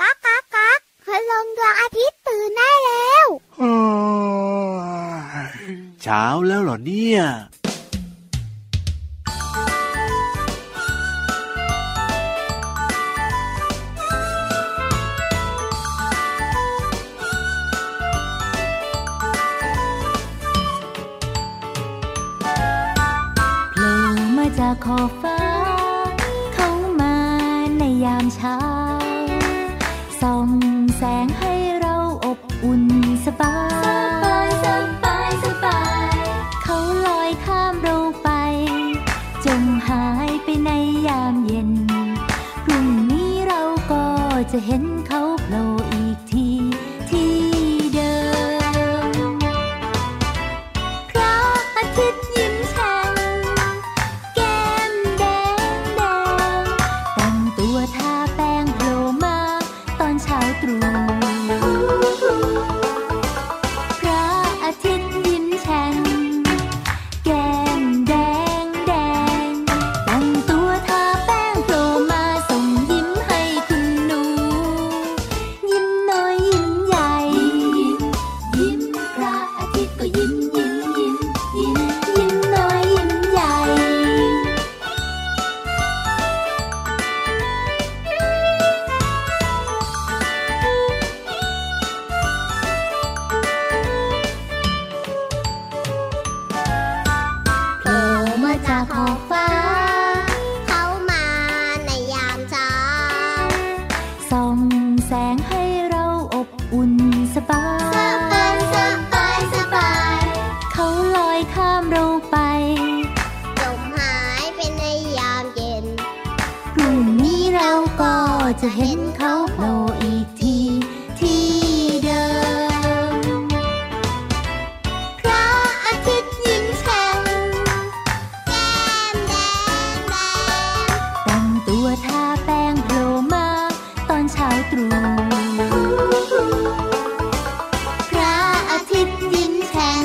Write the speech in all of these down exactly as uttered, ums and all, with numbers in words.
ก๊ากก๊ากก๊ากคุณลุงดวงอาทิตย์ตื่นได้แล้วเช้าแล้วเหรอเนี่ยขอฟ้าเข้ามาในยามเช้าส่องแสงให้เราอบอุ่นสบายสบายสบายเขาลอยข้ามเราไปจงหายไปในยามเย็นพรุ่งนี้เราก็จะเห็นเขาโผล่อีกทีที่เดิมพระอาทิตย์ยิ้มแฉ่งจะเห็นเขาโผล่อีกทีที่เดิมพระอาทิตย์ยิ้มแฉ่งแก้มแดงแดงแต่งตัวทาแป้งโผล่มาตอนเช้าตรู่พระอาทิตย์ยิ้มแฉ่ง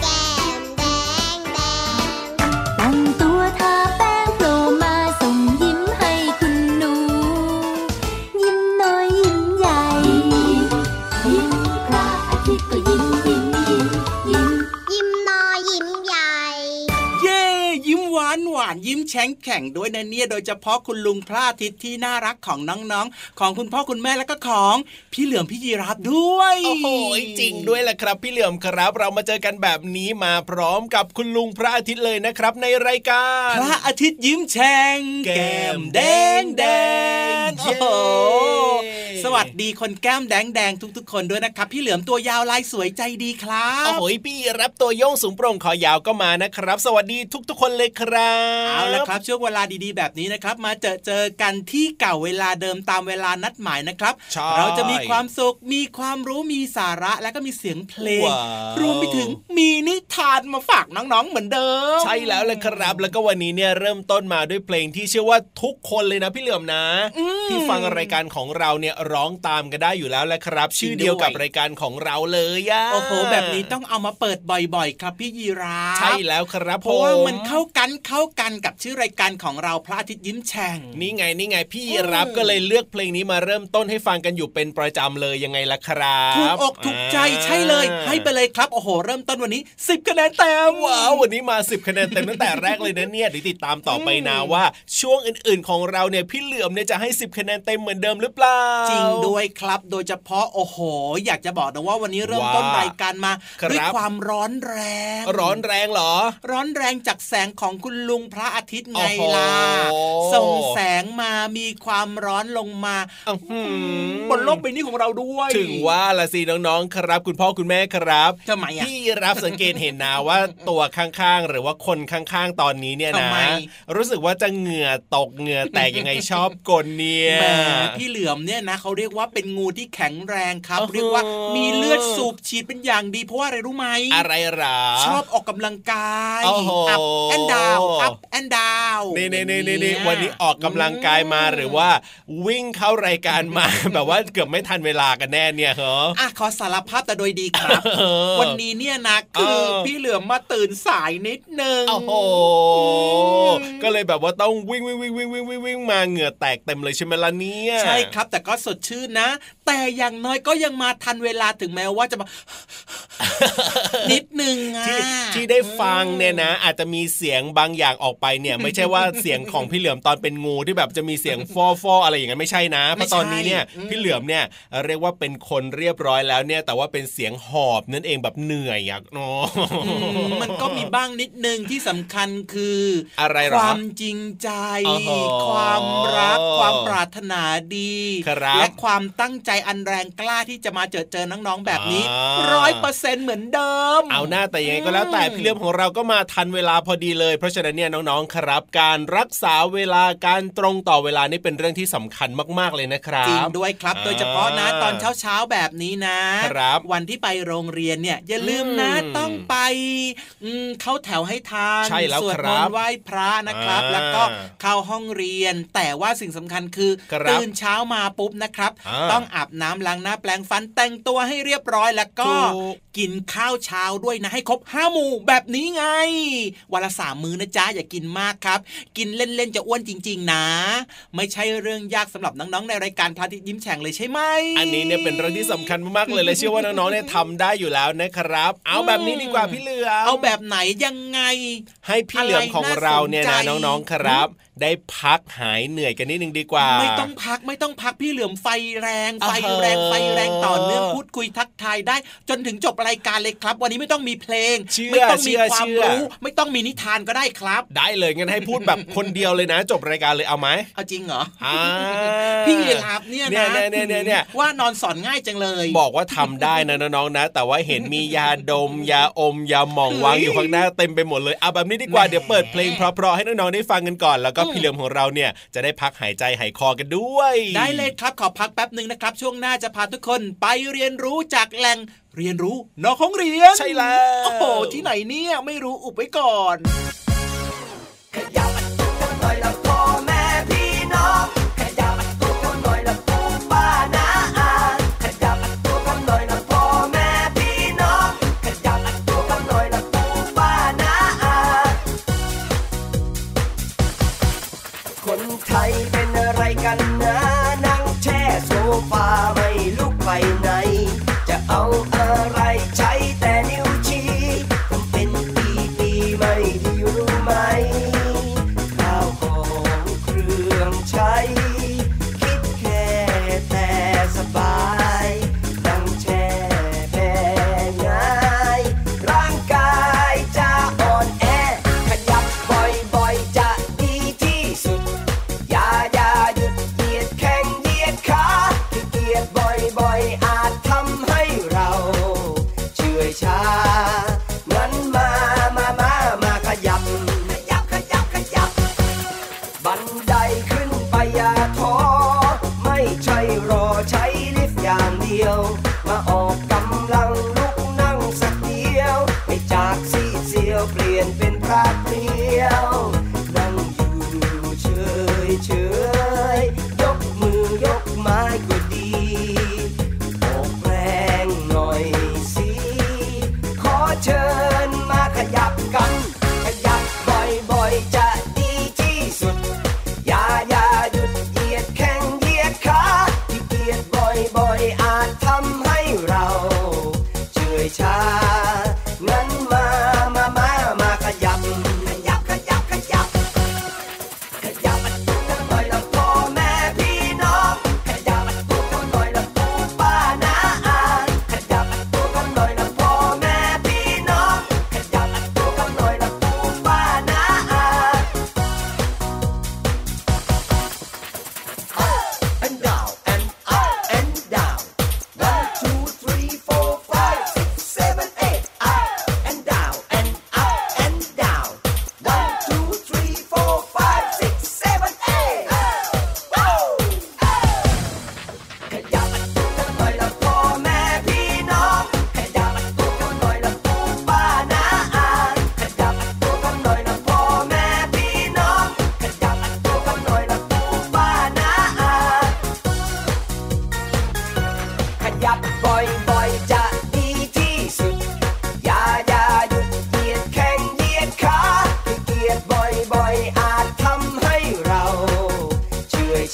แก้มแดงแดงแต่งตัวทาแป้งโผล่มาส่งยิ้มให้คุณก็ยิ้มยิ้มยิ้มยิ้มยิ้มน้อยยิ้มใหญ่เย้ยิ้มหวานหวานยิ้มแฉ่งแข็งด้วยนะเนี่ยโดยเฉพาะคุณลุงพระอาทิตย์ที่น่ารักของน้องๆของคุณพ่อคุณแม่แล้วก็ของพี่เหลือมพี่ยีราฟด้วยโอ้โหจริงด้วยแหละครับพี่เหลือมครับเรามาเจอกันแบบนี้มาพร้อมกับคุณลุงพระอาทิตย์เลยนะครับในรายการพระอาทิตย์ยิ้มแฉ่งแก้มแดงแดงโอ้โหสวัสดีคนแก้มแดงแดงทุกๆคนด้วยนะครับพี่เหลือมตัวยาวลายสวยใจดีครับโอ้โหพี่รับตัวโยงสูงโปร่งคอยาวก็มานะครับสวัสดีทุกๆคนเลยครับเอาละครับช่วงเวลาดีๆแบบนี้นะครับมาเจอเจอกันที่เก่าเวลาเดิมตามเวลานัดหมายนะครับเราจะมีความสุขมีความรู้มีสาระและก็มีเสียงเพลงรวมไปถึงมีนิทานมาฝากน้องๆเหมือนเดิมใช่แล้วเลยครับแล้วก็วันนี้เนี่ยเริ่มต้นมาด้วยเพลงที่เชื่อว่าทุกคนเลยนะพี่เหลือมนะที่ฟังรายการของเราเนี่ยร้องตามกันได้อยู่แล้วแหละครับชื่อเดียวกับรายการของเราเลยอ่ะโอ้โหแบบนี้ต้องเอามาเปิดบ่อยๆครับพี่ยีราฟใช่แล้วครับเพราะว่ามันเข้ากันเข้ากันกับชื่อรายการของเราพระอาทิตย์ยิ้มแฉ่งนี่ไงนี่ไงพี่ยีราฟก็เลยเลือกเพลงนี้มาเริ่มต้นให้ฟังกันอยู่เป็นประจำเลยยังไงล่ะครับถูกอกถูกใจใช่เลยให้ไปเลยครับโอ้โหเริ่มต้นวันนี้สิบคะแนนเต็มว้าววันนี้มาสิบคะแนนเต็มตั้งแต่แรกเลยนะเนี่ยเดี๋ยวติดตามต่อไปนะว่าช่วงอื่นๆของเราเนี่ยพี่เหลือมเนี่ยจะให้สิบคะแนนเต็มเหมือนเดิมหรือเปล่าจริงด้วยครับโดยเฉพาะโอ้โหอยากจะบอกนะว่าวันนี้เริ่มต้นรายการมาด้วยความร้อนแรงร้อนแรงเหรอร้อนแรงจากแสงของคุณลุงพระอาทิตย์ไงล่ะส่งแสงมามีความร้อนลงมาบนโลกใบนี้ของเราด้วยถึงว่าละสิน้องๆครับคุณพ่อคุณแม่ครับทำไมอ่ะพี่รับสังเกตเห็นนะว่าตัวข้างๆหรือว่าคนข้างๆตอนนี้เนี่ยนะรู้สึกว่าจะเหงื่อตกเหงื่อแตกยังไงชอบกลเนี่ยพี่เหลือมเนี่ยนะเขาเรียกว่าเป็นงูที่แข็งแรงครับเรียกว่ามีเลือดสูบฉีดเป็นอย่างดีเพราะว่าอะไรรู้ไหมอะไรหรอชอบออกกำลังกายอัพแอนด์ดาวอัพแอนด์ดาวนี่ๆๆๆวันนี้ นี้ออกกำลังกายมาหรือว่าวิ่งเข้ารายการมาแบบว่าเกือบไม่ทันเวลากันแน่เนี่ยเหรออ่ะขอสารภาพแต่โดยดีครับวันนี้เนี่ยนะคือพี่เหลือมมาตื่นสายนิดนึงโอ้โหก็เลยแบบว่าต้องวิ่งวิ่งวิ่งวิ่งวิ่งวิ่งมาเหงื่อแตกเต็มเลยใช่ไหมล่ะเนี่ยใช่ครับแต่ก็สดชื่นนะแต่อย่างน้อยก็ยังมาทันเวลาถึงแม้ว่าจะมานิดนึงอ่ะที่ได้ฟังเนี่ยนะอาจจะมีเสียงบางอย่างออกไปเนี่ยไม่ใช่ว่าเสียงของพี่เหลือมตอนเป็นงูที่แบบจะมีเสียงฟอฟออะไรอย่างนั้นไม่ใช่นะเพราะตอนนี้เนี่ยพี่เหลือมเนี่ยเรียกว่าเป็นคนเรียบร้อยแล้วเนี่ยแต่ว่าเป็นเสียงหอบนั่นเองแบบเหนื่อยอ่ะเนาะมันก็มีบ้างนิดนึงที่สำคัญคืออะไรหรอความจริงใจความรักความปรารถนาดีและความตั้งใจอันแรงกล้าที่จะมาเจอเจอน้องๆแบบนี้ ร้อยเปอร์เซ็นต์ เหมือนเดิมเอาหน้าแต่ยังไงก็แล้วแต่พี่เหลือมของเราก็มาทันเวลาพอดีเลยเพราะฉะนั้นเนี่ยน้องๆครับการรักษาเวลาการตรงต่อเวลานี่เป็นเรื่องที่สำคัญมากๆเลยนะครับจริงด้วยครับโดยเฉพาะนะตอนเช้าๆแบบนี้นะครับวันที่ไปโรงเรียนเนี่ยอย่าลืมนะต้องไปเข้าแถวให้ทันสวดมนต์ไหว้พระนะครับแล้วก็เข้าห้องเรียนแต่ว่าสิ่งสำคัญคือตื่นเช้ามาปุ๊บนะครับต้องอาบน้ำล้างหน้าแปรงฟันแต่งตัวให้เรียบร้อยแล้วก็กินข้าวเช้าด้วยนะให้ครบห้าหมู่แบบนี้ไงวันละสามมื้อนะจ๊ะอย่ากินมากครับกินเล่นๆจะอ้วนจริงๆนะไม่ใช่เรื่องยากสำหรับน้องๆในรายการพระอาทิตย์ยิ้มแฉ่งเลยใช่ไหมอันนี้เนี่ยเป็นเรื่องที่สำคัญมากๆเลยและเชื่อว่าน้องๆเนี่ยทำได้อยู่แล้วนะครับเอาแบบนี้ดีกว่าพี่เหลือมเอาแบบไหนยังไงให้พี่เหลือมของเราเนี่ยนะน้องๆครับได้พักหายเหนื่อยกันนิดนึงดีกว่าไม่ต้องพักไม่ต้องพักพี่เหลือมไฟแรงไฟแรงไฟแรงต่อเนื่องพูดคุยทักทายได้จนถึงจบรายการเลยครับวันนี้ไม่ต้องมีเพลงไม่ต้องมีความรู้ไม่ต้องมีนิทานก็ได้ครับได้เลยงั้นให้พูดแบบคนเดียวเลยนะจบรายการเลยเอาไหมเอาจริงเหรอพี่ยีราฟเนี่ยนะว่านอนสอนง่ายจังเลยบอกว่าทำได้นะน้องๆนะแต่ว่าเห็นมียาดมยาอมยาหม่องวางอยู่ข้างหน้าเต็มไปหมดเลยเอาแบบนี้ดีกว่าเดี๋ยวเปิดเพลงเพราะๆให้น้องๆได้ฟังกันก่อนแล้วก็พี่เหลือมของเราเนี่ยจะได้พักหายใจหายคอกันด้วยได้เลยครับขอพักแป๊บนึงนะครับช่วงหน้าจะพาทุกคนไปเรียนรู้จากแหล่งเรียนรู้นอกห้องเรียนใช่แล้วโอ้โหที่ไหนเนี่ยไม่รู้อุบไว้ก่อน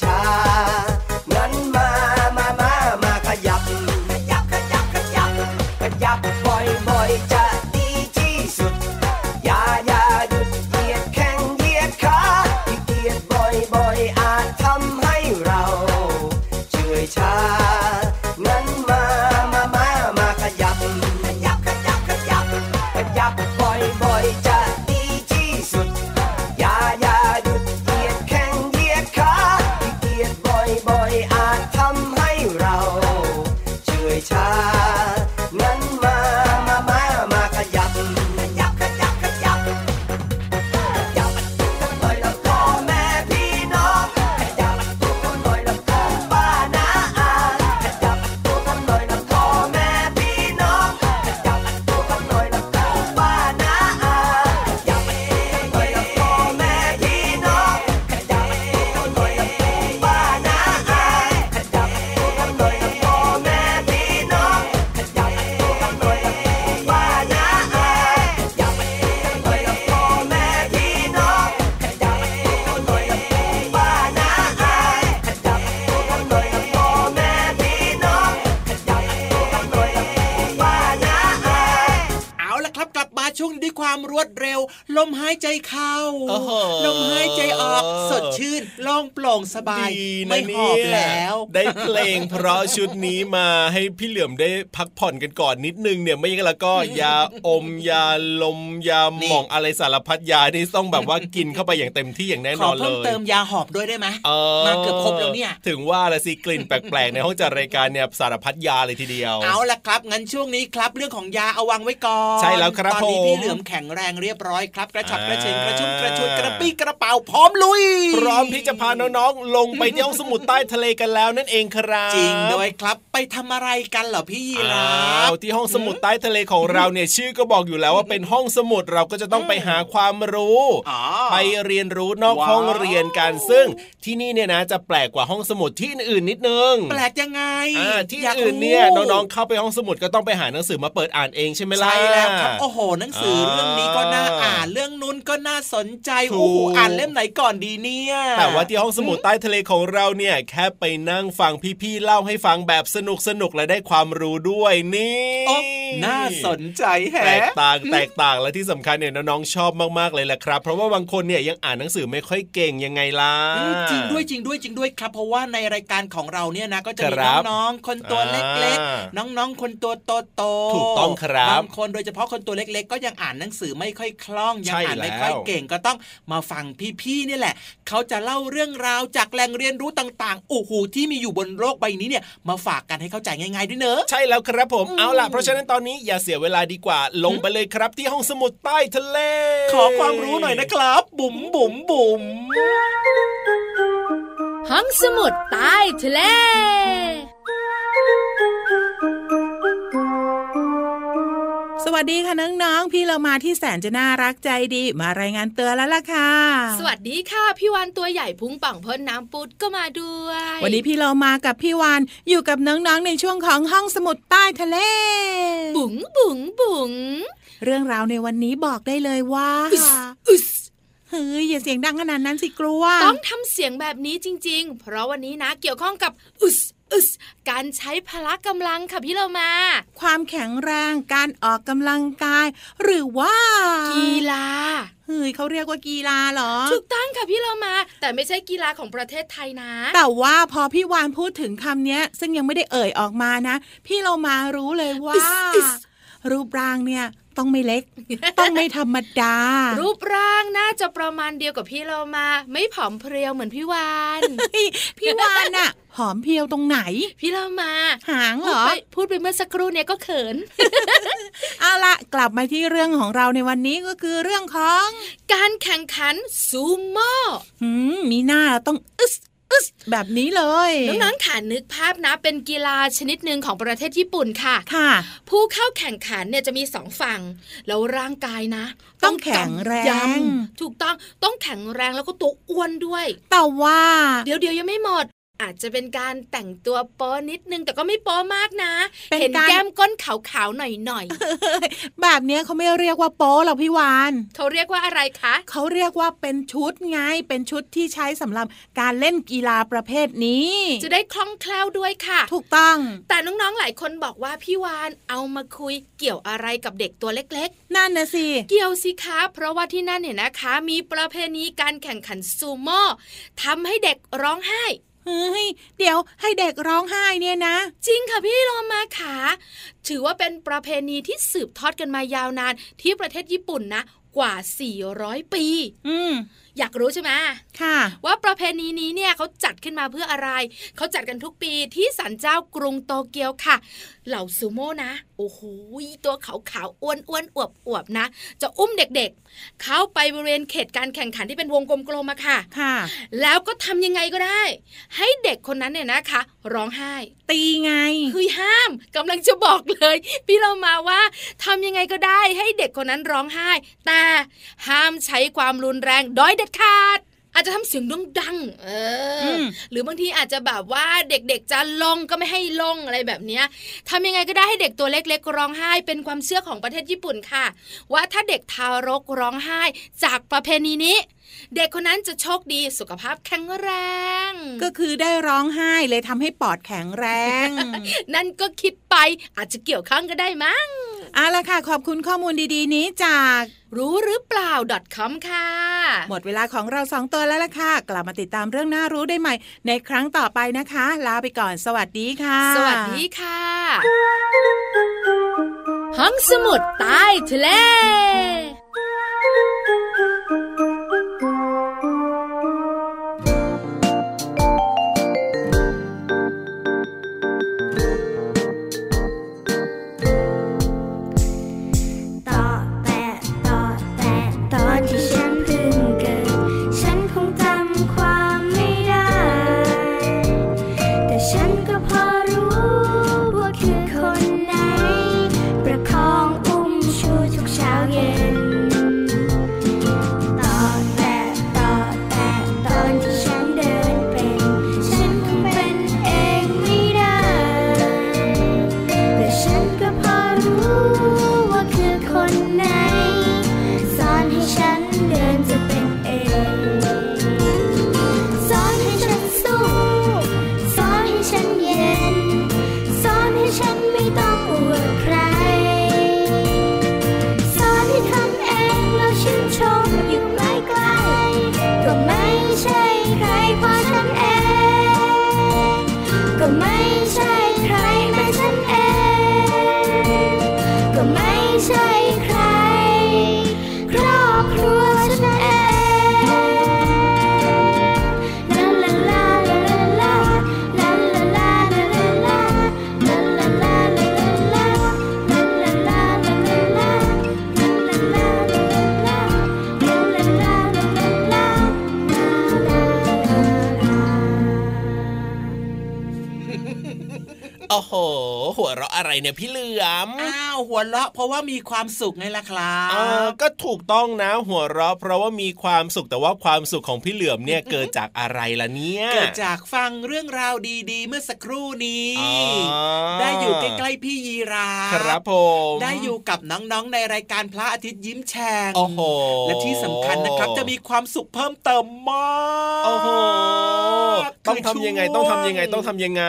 ช้างั้นมามามามาขยับขยับขยับขยับขยับบ่อยบ่อยจะดีที่สุดอย่าอย่าหยุดเหยียดแข้งเหยียดขาที่เหยียดบ่อยบ่อยอาจทำให้เราเฉยชางั้นมามามามาขยับขยับขยับขยับขยับบ่อยบ่อยจะดีที่สุดอย่าอย่าหยุดเหยียดแข้งเหยียดขาที่เหยียดบ่อยบ่อยอาจทำให้เราเฉยชางั้นมามามามาขยับขยับขยับขยับขยับกันหน่อยแล้วก็แม่พี่น้องขยับกันหน่อยแล้วก็ป้าน้าอาขยับกันหน่อยแล้วก็แม่พี่น้องขยับกันหน่อยแล้วก็ป้าน้าอาขยับกันหน่อยแล้วก็แม่พี่น้องขยับกันหน่อยแล้วก็ป้าน้าอาขยับกันหน่อยแล้วก็แม่พี่น้องขยับกันหน่อยแล้วก็ป้าน้าอาขยับกันหน่อยแล้วก็แม่พี่น้องขยับกันหน่อยแล้วก็ป้าน้าอาขยับกันหน่อยแล้วก็แม่พี่น้องขยับกันหน่อยแล้วก็ป้าน้าอา เอาละครับกลับมาช่วงด้วยความรวดเร็วลมหายใจเข้าโอ้โหลมหายใจออกสดชื่นโล่งโปร่งสบายดีนะไม่หอบเนี่ย แล้วได้เพลงเพราะชุดนี้มาให้พี่เหลือมได้พักผ่อนกันก่อนนิดนึงเนี่ยไม่งั้นแล้วก็ยาอมยาลมยาหม่องอะไรสารพัดยาที่ต้องแบบว่ากินเข้าไปอย่างเต็มที่อย่างแน่ขนออนเลเพิ่มยเติมยาหอบด้วยได้ไหมเออมาเกือบครบแล้วเนี่ยถึงว่าละสิกลิ่นแปลกๆในห้องจัดรายการเนี่ยสารพัดยาเลยทีเดียว เอาละครับงั้นช่วงนี้ครับเรื่องของยาเอาวางไว้ก่อนใช่แล้วครับตอนนี้ผม พี่เหลือมแข็งแรงเรียบร้อยครับกระฉับกระเฉงกระชุ่มกระชวยกระปี้กระเป๋าพร้อมลุย พร้อมที่จะพาน้องๆลงไปเที่ยวสมุทรใต้ทะเลกันแล้วนั่นเองครับจริงด้วยครับไปทำอะไรกันเหรอพี่ยีราอ้าฟ วที่ห้องสมุดใต้ทะเลของเราเนี่ยชื่อก็บอกอยู่แล้วว่าเป็นห้องสมุดเราก็จะต้องไปหาความรู้อ๋อ ไปเรียนรู้นอกว้าว ห้องเรียนกันซึ่งที่นี่เนี่ยนะจะแปลกกว่าห้องสมุดที่อื่นๆนิดนึงแปลกยังไงอ่าที่ยากรู้อื่นเนี่ยน้องๆเข้าไปห้องสมุดก็ต้องไปหาหนังสือมาเปิดอ่านเองใช่ไหมล่ะ ใช่แล้วครับโอ้โหหนังสือเรื่องนี้ก็น่าอ่านเรื่องนู้นก็น่าสนใจถูก โอ้โหอ่านเล่มไหนก่อนดีเนี่ยแต่ว่าที่ห้องสมุดใต้ทะเลของเราเนี่ยแค่ไปนั่งฟังพี่ๆเล่าให้ฟังแบบสนุกสนุกๆและได้ความรู้ด้วยนี่โอ๊ะน่าสนใจแฮะแตกต่างแตกต่างและที่สำคัญเนี่ยน้องๆชอบมากๆเลยแหละครับเพราะว่าบางคนเนี่ยยังอ่านหนังสือไม่ค่อยเก่งยังไงล่ะ อืมจริงด้วยจริงด้วยจริงด้วยครับเพราะว่าในรายการของเราเนี่ยนะก็จะมีครับน้องๆคนตัวเล็กอ่ๆน้องๆคนตัวโตๆถูกต้องครับบางคนโดยเฉพาะคนตัวเล็กๆก็ยังอ่านหนังสือไม่ค่อยคล่องยังใช่อ่านไม่ค่อยแล้ว เก่งก็ต้องมาฟังพี่ๆนี่แหละเขาจะเล่าเรื่องราวจากแหล่งเรียนรู้ต่างๆโอ้โหที่มีอยู่บนโลกใบนี้เนี่ยมาฝากกันให้เข้าใจง่ายๆด้วยเนอะ ใช่แล้วครับผมเอาล่ะเพราะฉะนั้นตอนนี้อย่าเสียเวลาดีกว่าลงไปเลยครับที่ห้องสมุดใต้ทะเลขอความรู้หน่อยนะครับ บุ๋มบุ๋มบุ๋มห้องสมุดใต้ทะเลสวัสดีค่ะน้องๆพี่เรามาที่แสนจะน่ารักใจดีมารายงานเตือนแล้วล่ะค่ะสวัสดีค่ะพี่วานตัวใหญ่พุงป่องพ่นน้ำปุดก็มาด้วยวันนี้พี่เรามากับพี่วานอยู่กับน้องๆในช่วงของห้องสมุดใต้ทะเลบุ๋งบุ๋งบุ๋งเรื่องราวในวันนี้บอกได้เลยว่าอึสอึสเฮ้ยอย่าเสียงดังขนาดนั้นสิกลัวต้องทำเสียงแบบนี้จริงๆเพราะวันนี้นะเกี่ยวข้องกับอึสอึสการใช้พละกำลังค่ะพี่เรามาความแข็งแรงการออกกำลังกายหรือว่ากีฬาเฮ้ยเขาเรียกว่ากีฬาเหรอถูกต้องค่ะพี่เรามาแต่ไม่ใช่กีฬาของประเทศไทยนะแต่ว่าพอพี่วานพูดถึงคำเนี้ยซึ่งยังไม่ได้เอ่ยออกมานะพี่เรามารู้เลยว่ารูปร่างเนี่ยต้องไม่เล็ก ต้องไม่ธรรมดารูปร่างน่าจะประมาณเดียวกับพี่เรามาไม่ผอมเพรียวเหมือนพี่วาน พี่วานน่ะ ผอมเพรียวตรงไหนพี่เรามาหางเหรอพูดไปเมื่อสักครู่เนี่ยก็เขิน เอาล่ะกลับมาที่เรื่องของเราในวันนี้ก็คือเรื่องของการแข่งขันซูโม่หืมมีหน้าต้องอึสแบบนี้เลยน้องๆค่ะนึกภาพนะเป็นกีฬาชนิดหนึ่งของประเทศญี่ปุ่นค่ะค่ะผู้เข้าแข่งขันเนี่ยจะมีสองฝั่งแล้วร่างกายนะต้องแข็งแรงถูกต้องต้องแข็งแรงแล้วก็ตัวอ้วนด้วยแต่ว่าเดี๋ยวๆยังไม่หมด อาจจะเป็นการแต่งตัวโป๊นิดนึงแต่ก็ไม่โป๊มากนะ เ, เห็นแก้มก้นขาวๆหน่อยๆ แบบนี้เขาไม่เรียกว่าโป๊หรอกพี่วานเขาเรียกว่าอะไรคะเขาเรียกว่าเป็นชุดไงเป็นชุดที่ใช้สำหรับการเล่นกีฬาประเภทนี้จะได้คล่องแคล่วด้วยค่ะถูกต้องแต่น้องๆหลายคนบอกว่าพี่วานเอามาคุยเกี่ยวอะไรกับเด็กตัวเล็กๆนั่นนะสิเกี่ยวสิคะเพราะว่าที่นั่นเนี่ยนะคะมีประเพณีการแข่งขันซูโม่ทำให้เด็กร้องไห้เฮ้ยเดี๋ยวให้เด็กร้องไห้เนี่ยนะจริงค่ะพี่โลมาค่ะถือว่าเป็นประเพณีที่สืบทอดกันมายาวนานที่ประเทศญี่ปุ่นนะกว่าสี่ร้อยปีอืมอยากรู้ใช่ไหมค่ะว่าประเพณีนี้เนี่ยเขาจัดขึ้นมาเพื่ออะไรเขาจัดกันทุกปีที่ศาลเจ้ากรุงโตเกียวค่ะเหล่าซูโม่นะโอ้โหตัวขาวๆอ้วนๆอวบๆนะจะอุ้มเด็กๆเข้าไปบริเวณเขตการแข่งขันที่เป็นวงกลมๆมาค่ะค่ะแล้วก็ทำยังไงก็ได้ให้เด็กคนนั้นเนี่ยนะคะร้องไห้ตีไงคือห้ามกำลังจะบอกเลยพี่เรามาว่าทำยังไงก็ได้ให้เด็กคนนั้นร้องไห้แต่ห้ามใช้ความรุนแรงด้อยขาดอาจจะทำเสียงดังๆเออหรือบางทีอาจจะแบบว่าเด็กๆจะลงก็ไม่ให้ลงอะไรแบบนี้ทำยังไงก็ได้ให้เด็กตัวเล็กๆร้องไห้เป็นความเชื่อของประเทศญี่ปุ่นค่ะว่าถ้าเด็กทารกร้องไห้จากประเพณีนี้เด็กคนนั้นจะโชคดีสุขภาพแข็งแรงก็คือได้ร้องไห้เลยทำให้ปอดแข็งแรง นั่นก็คิดไปอาจจะเกี่ยวข้องก็ได้มั้งเอาล่ะค่ะขอบคุณข้อมูลดีๆนี้จากรู้หรือเปล่า .com ค่ะหมดเวลาของเราสองตัวแล้วล่ะค่ะกลับมาติดตามเรื่องน่ารู้ได้ใหม่ในครั้งต่อไปนะคะลาไปก่อนสวัสดีค่ะสวัสดีค่ะห้องสมุดใต้ทะเลโอ้โหหัวเราะอะไรเนี่ยพี่เหลือมอ้าวหัวเราะเพราะว่ามีความสุขไงล่ะครับเออก็ถูกต้องนะหัวเราะเพราะว่ามีความสุขแต่ว่าความสุขของพี่เหลือมเนี่ย เกิดจากอะไรล่ะเนี่ยเกิดจากฟังเรื่องราวดีๆเมื่อสักครู่นี้ได้อยู่ใกล้ๆพี่ยีราครับผมได้อยู่กับน้องๆในรายการพระอาทิตย์ยิ้มแฉ่งโอ้โหและที่สำคัญนะครับจะมีความสุขเพิ่มเติมมากโอ้โหต้องทำยังไงต้องทำยังไงต้องทำยังไง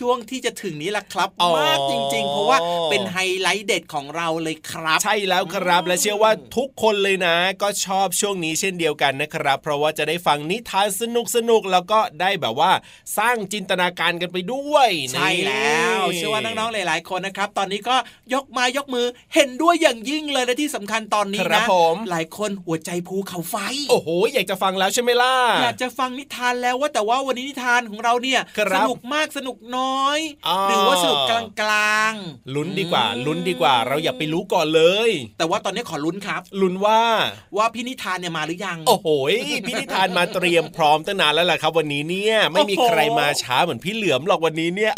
ช่วงที่จะถึงนี้ล่ะครับมากจริงๆเพราะว่าเป็นไฮไลท์เด็ดของเราเลยครับใช่แล้วครับและเชื่อว่าทุกคนเลยนะก็ชอบช่วงนี้เช่นเดียวกันนะครับเพราะว่าจะได้ฟังนิทานสนุกๆแล้วก็ได้แบบว่าสร้างจินตนาการกันไปด้วยใช่แล้วเชื่อว่าน้องๆหลายๆคนนะครับตอนนี้ก็ยกมายกมือเห็นด้วยอย่างยิ่งเลยและที่สำคัญตอนนี้นะหลายคนหัวใจภูเขาไฟโอ้โหอยากจะฟังแล้วใช่ไหมล่ะอยากจะฟังนิทานแล้วว่าแต่ว่าวันนี้นิทานของเราเนี่ยสนุกมากสนุกน้อยหรือว่าสนุกกลางๆลุ้นดีกว่าลุ้นดีกว่าเราอย่าไปรู้ก่อนเลยแต่ว่าตอนนี้ขอลุ้นครับลุ้นว่าว่าพี่นิทานเนี่ยมาหรือยังโอ้โหพี่นิทานมาเตรียมพร้อมตั้งนานแล้วล่ะครับวันนี้เนี่ยไม่มีใครมาช้าเหมือนพี่เหลือมหรอกวันนี้เนี่ย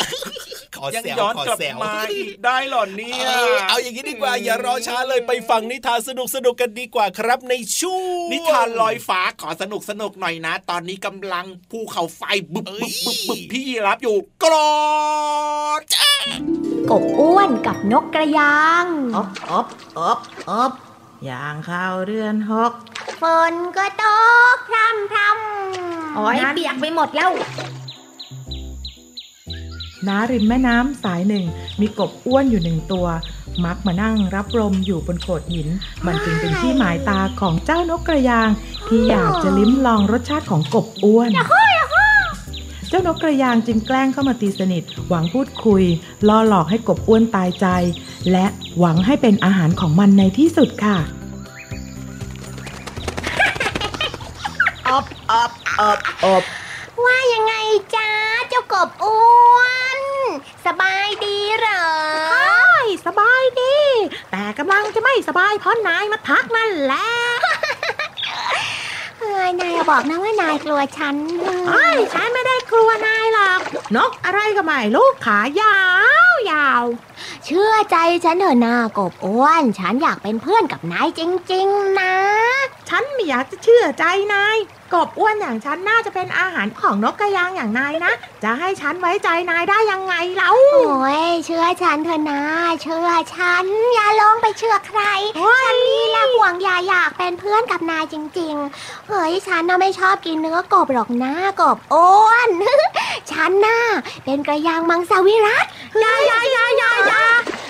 ขอ ยังย้อนกลับมาอีกได้หรอเนี่ย เ, อ, เอาอย่างนี้ดีกว่าอย่ารอช้าเลยไปฟังนิทานสนุกสนุกกันดีกว่าครับในช่วงนิทานลอยฟ้าขอสนุกสนุกหน่อยนะตอนนี้กำลังภูเขาไฟบึบบึบบึบบึบพี่รับอยู่กรอดกบอ้วนกับนกกระยางอ๊อบอ๊อบอ๊อบอ๊อบอย่างข้าวเรือนหกฝนก็ตกพรำพรำโอ้ยเปียกไปหมดแล้วณริมแม่น้ำสายหนึ่งมีกบอ้วนอยู่หนึ่งตัวมักมานั่งรับลมอยู่บนโขดหินมันจึงเป็นที่หมายตาของเจ้านกกระยางที่อยากจะลิ้มลองรสชาติของกบอ้วนเจ้านกกระยางจึงแกล้งเข้ามาตีสนิทหวังพูดคุยล่อหลอกให้กบอ้วนตายใจและหวังให้เป็นอาหารของมันในที่สุดค่ะอ๊อบอ๊อบอ๊อบอ๊อบว่ายังไงจ๊ะเจ้ากบอ้วนสบายดีเหรอใช่สบายดีแต่กำลังจะไม่สบายเพราะนายมาทักนั่นแหละเอ้ยนายบอกนะว่านายกลัวฉันเอ้ยฉันไม่ได้กลัวนายหรอกนกอะไรก็ไม่รู้ขายาวยาวเชื่อใจฉันเถอะนะกบอ้วนฉันอยากเป็นเพื่อนกับนายจริงๆนะฉันไม่อยากจะเชื่อใจนายกบอ้วนอย่างฉันน่าจะเป็นอาหารของนกกระยางอย่างนายนะจะให้ฉันไว้ใจนายได้ยังไงเล่าโอ้ยเชื่อฉันเถอะนะเชื่อฉันอย่าลงไปเชื่อใครฉันนี่แหละห่วงใยอยากเป็นเพื่อนกับนายจริงๆเฮ้ยฉันน่ะไม่ชอบกินเนื้อกบหรอกนะกบอ้วนฉันน่ะเป็นกระยางมังสวิรัติยายายายายา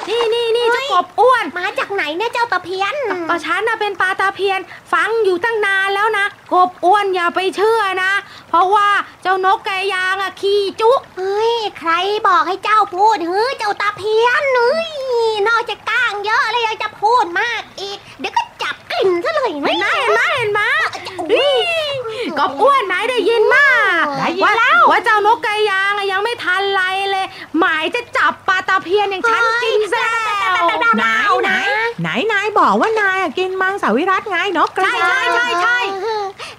นี่นี่นี่เจ้ากบอ้วนมาจากไหนเนี่ยเจ้าตะเพียนก็ฉันน่ะเป็นปลาตะเพียนฟังอยู่ตั้งนานแล้วนะกบอ้วนอย่าไปเชื่อนะเพราะว่าเจ้านกกระยางอะขี้จุเฮ้ยใครบอกให้เจ้าพูดเฮ้ยเจ้าตาเพี้ยนเฮ้ยนอกจากก้างเยอะแล้วยังจะพูดมากอีกเดี๋ยวก็จับกลิ่นซะเลยเห็นไหมเห็นไหมเห็นไหมกบอ้วนไหนได้ยินมากว่าแล้วว่าเจ้านกกระยางยังไม่ทันไรเลยหมายจะจับปลาตาเพี้ยนอย่างฉันกินแซ่ไหนไหนไหนนายบอกว่านายกินมังสวิรัติไงนกกระยางใช่ใช่ใช่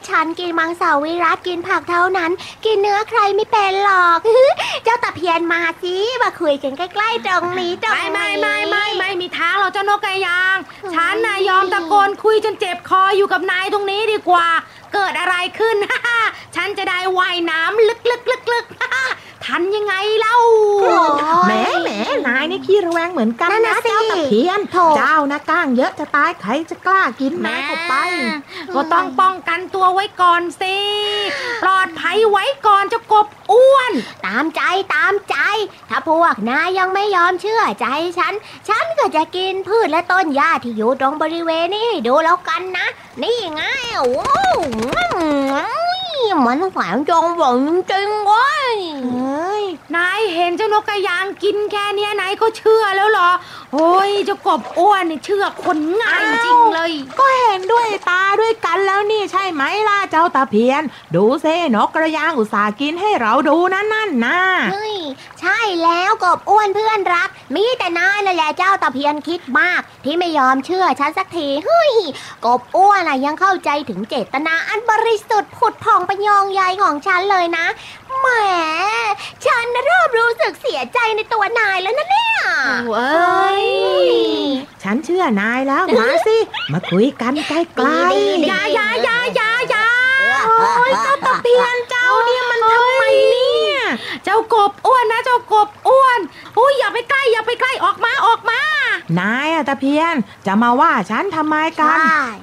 ฉันกินมังสวิรัติกินผักเท่านั้นกินเนื้อใครไม่เป็นหรอกเจ้าตะเพียนมาสิมาคุยกันใกล้ๆตรงนี้ตรงนี้ไม่ไม่ไม่ไม่มีทางหรอกเจ้านกกระยางฉันน่ะยอมตะโกนคุยจนเจ็บคออยู่กับนายตรงนี้ดีกว่าเกิดอะไรขึ้นฉันจะได้ว่ายน้ำลึกๆๆๆทันยังไงเล่าแหมแหมนายนี่ขี้ระแวงเหมือนกันนะเจ้าตะเพียนเจ้านะก้างเยอะจะตายใครจะกล้ากินนายก็ไปก็ต้องป้องกันตัวไว้ก่อนสิปลอดภัยไว้ก่อนเจ้ากบอ้วนตามใจตามใจถ้าพวกนายยังไม่ยอมเชื่อใจฉันฉันก็จะกินพืชและต้นหญ้าที่อยู่ตรงบริเวณนี้ดูแล้วกันนะนี่ไงโอ้เหมือนฝันจงหวังจริงเว้ยนายเห็นเจ้านกกระยางกินแค่นี้นายก็เชื่อแล้วเหรอโอ้ยเจ้ากบอ้วนเชื่อคนง่ายจริงเลยก็เห็นด้วยตาด้วยกันแล้วนี่ใช่ไหมล่ะเจ้าตาเพียนดูเซ่นกกระยางอุตส่าห์กินให้เราดูนั่นนั่นนะเฮ้ยใช่แล้วกบอ้วนเพื่อนรักมีแต่นายนั่นแหละเจ้าตาเพียนคิดมากที่ไม่ยอมเชื่อฉันสักทีเฮ้ยกบอ้วนอะยังเข้าใจถึงเจตนาอันบริสุทธิ์ผุดผ่องเป็นยองใยของฉันเลยนะแหมฉันเริ่มรู้สึกเสียใจในตัวนายแล้วนะเนี่ยเอ้ยฉันเชื่อนายแล้วมาสิมาคุยกันใกล้ๆยายายายายาโอ้ยเจ้าตะเพียนเจ้าเนี่ยมันทำไมเนี่ยเจ้ากบอ้วนนะเจ้ากบอ้วนอุ้ยอย่าไปใกล้อย่าไปใกล้ออกมาออกมานายตะเพียนจะมาว่าฉันทำไมกัน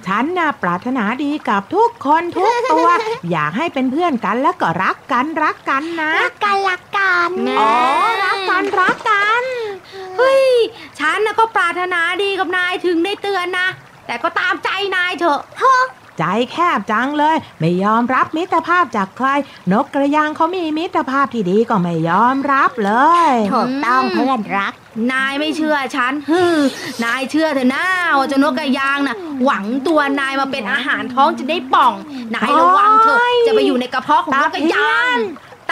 ฉันน่ะปรารถนาดีกับทุกคนทุกตัวอยากให้เป็นเพื่อนกันแล้วก็รักกันรักกันนะรักกันรักกันอ๋อรักกันรักกันเฮ้ยฉันน่ะก็ปรารถนาดีกับนายถึงได้เตือนนะแต่ก็ตามใจนายเถอะใจแคบจังเลยไม่ยอมรับมิตรภาพจากใครนกกระยางเขามีมิตรภาพที่ดีก็ไม่ยอมรับเลยถูกต้องเพื่อนรักนายไม่เชื่อฉันฮึนายเชื่อเถอะนะว่าเจ้านกกระยางน่ะหวังตัวนายมาเป็นอาหารท้องจะได้ป่องนายระวังเถอะจะไปอยู่ในกระเพาะของนกกระยาง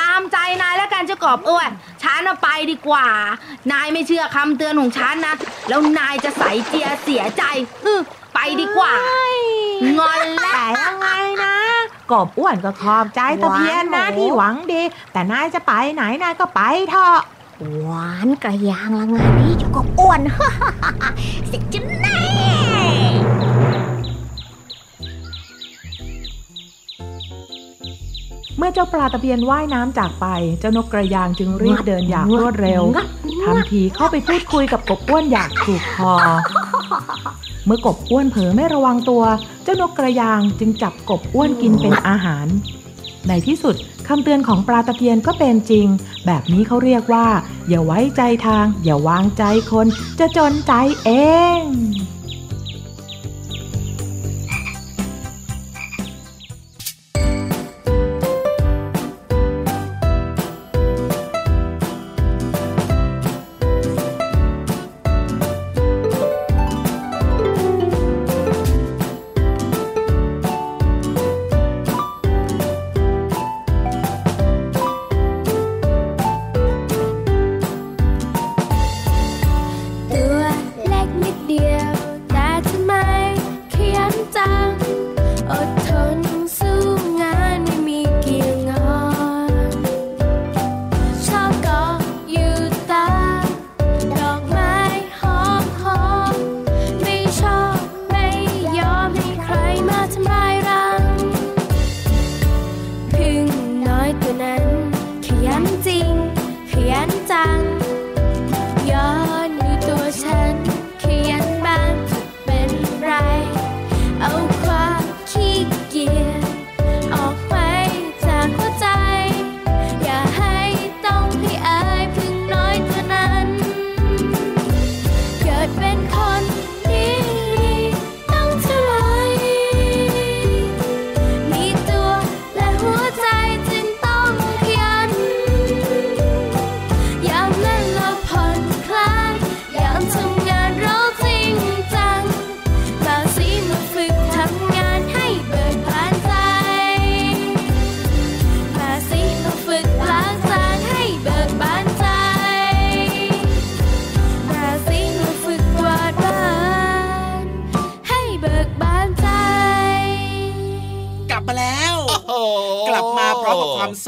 ตามใจนายแล้วกันเจ้ากบอ้วนฉันเอาไปดีกว่านายไม่เชื่อคำเตือนของฉันนะแล้วนายจะใส่เจียเสียใจฮึไปดีกว่างอนแล้วแต่ยังไงนะกบอ้วนก็ขอบใจตะเพียนนะที่หวังดีแต่นายจะไปไหนนายก็ไปเถอะ หวานกระยางละงานนี้อยู่ก็อ้วนเสร็จจิ้นแน่เมื่อเจ้าปลาตะเพียนว่ายน้ำจากไปเจ้านกกระยางจึงรีบเดินอย่างรวดเร็วทำทีเข้าไปพูดคุยกับกบอ้วนอยากถูกคอเมื่อกบอ้วนเผลอไม่ระวังตัวเจ้านกกระยางจึงจับกบอ้วนกินเป็นอาหารในที่สุดคำเตือนของปลาตะเพียนก็เป็นจริงแบบนี้เขาเรียกว่าอย่าไว้ใจทางอย่าวางใจคนจะจนใจเอง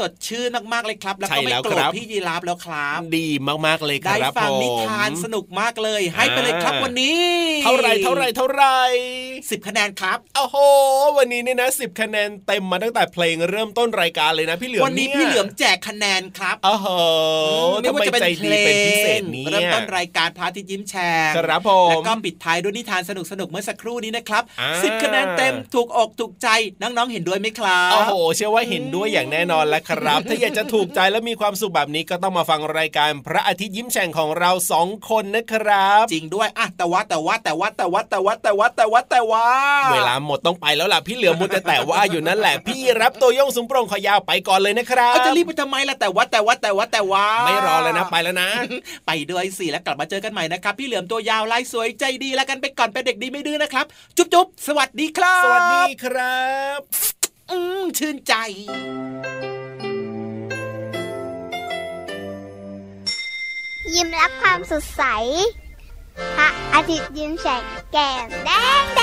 สดชื่นมากๆเลยครับแล้วก็ไม่โกรธพี่ยีราฟแล้วครับดีมากๆเลยครับได้ฟังนิทานสนุกมากเลยให้ไปเลยครับวันนี้เท่าไรเท่าไรเท่าไรสิบคะแนนครับโอ้โหวันนี้เนี่ยนะสิบคะแนนเต็มมาตั้งแต่เพลงเริ่มต้นรายการเลยนะพี่เหลือมวันนี้พี่เหลือมแจกคะแนนครับโอ้โหไม่ว่าจะเป็นเพลงเป็นพิเศษนี้เริ่มต้นรายการพระอาทิตย์ยิ้มแฉ่งครับผมแล้วก็ปิดท้ายด้วยนิทานสนุกๆเมื่อสักครู่นี้นะครับสิบคะแนนเต็มถูกอกถูกใจน้องๆเห็นด้วยไหมครับโอ้โหเชื่อว่าเห็นด้วยอย่างแน่นอนและครับถ้าอยากจะถูกใจและมีความสุขแบบนี้ก็ต้องมาฟังรายการพระอาทิตย์ยิ้มแฉ่งของเราสองคนนะครับจริงด้วยอ่ะแต่ว่าแต่ว่าแต่ว่าแต่ว่าแต่ว่าแต่ว่าแต่ว่าแต่ว่าเวลาหมดต้องไปแล้วล่ะพี่เหลือมุดแต่แต่ว่าอยู่นั่นแหละพี่รับตัวโยงสูงโปร่งขอยาวไปก่อนเลยนะครับจะรีบไปทำไมล่ะแต่ว่าแต่ว่าแต่ว่าแต่ว่าไม่รอแล้วนะไปแล้วนะไปด้วยสิแล้วกลับมาเจอกันใหม่นะครับพี่เหลือมตัวยาวลายสวยใจดีแล้วกันไปก่อนเป็นเด็กดีไม่ดื้อนะครับจุ๊บจุ๊บสวัสดีครับสวัสดีครับอืมชื่นใจยิ้มรับความสดใสพระอาทิตย์ยิ้มแฉกแก้มแดง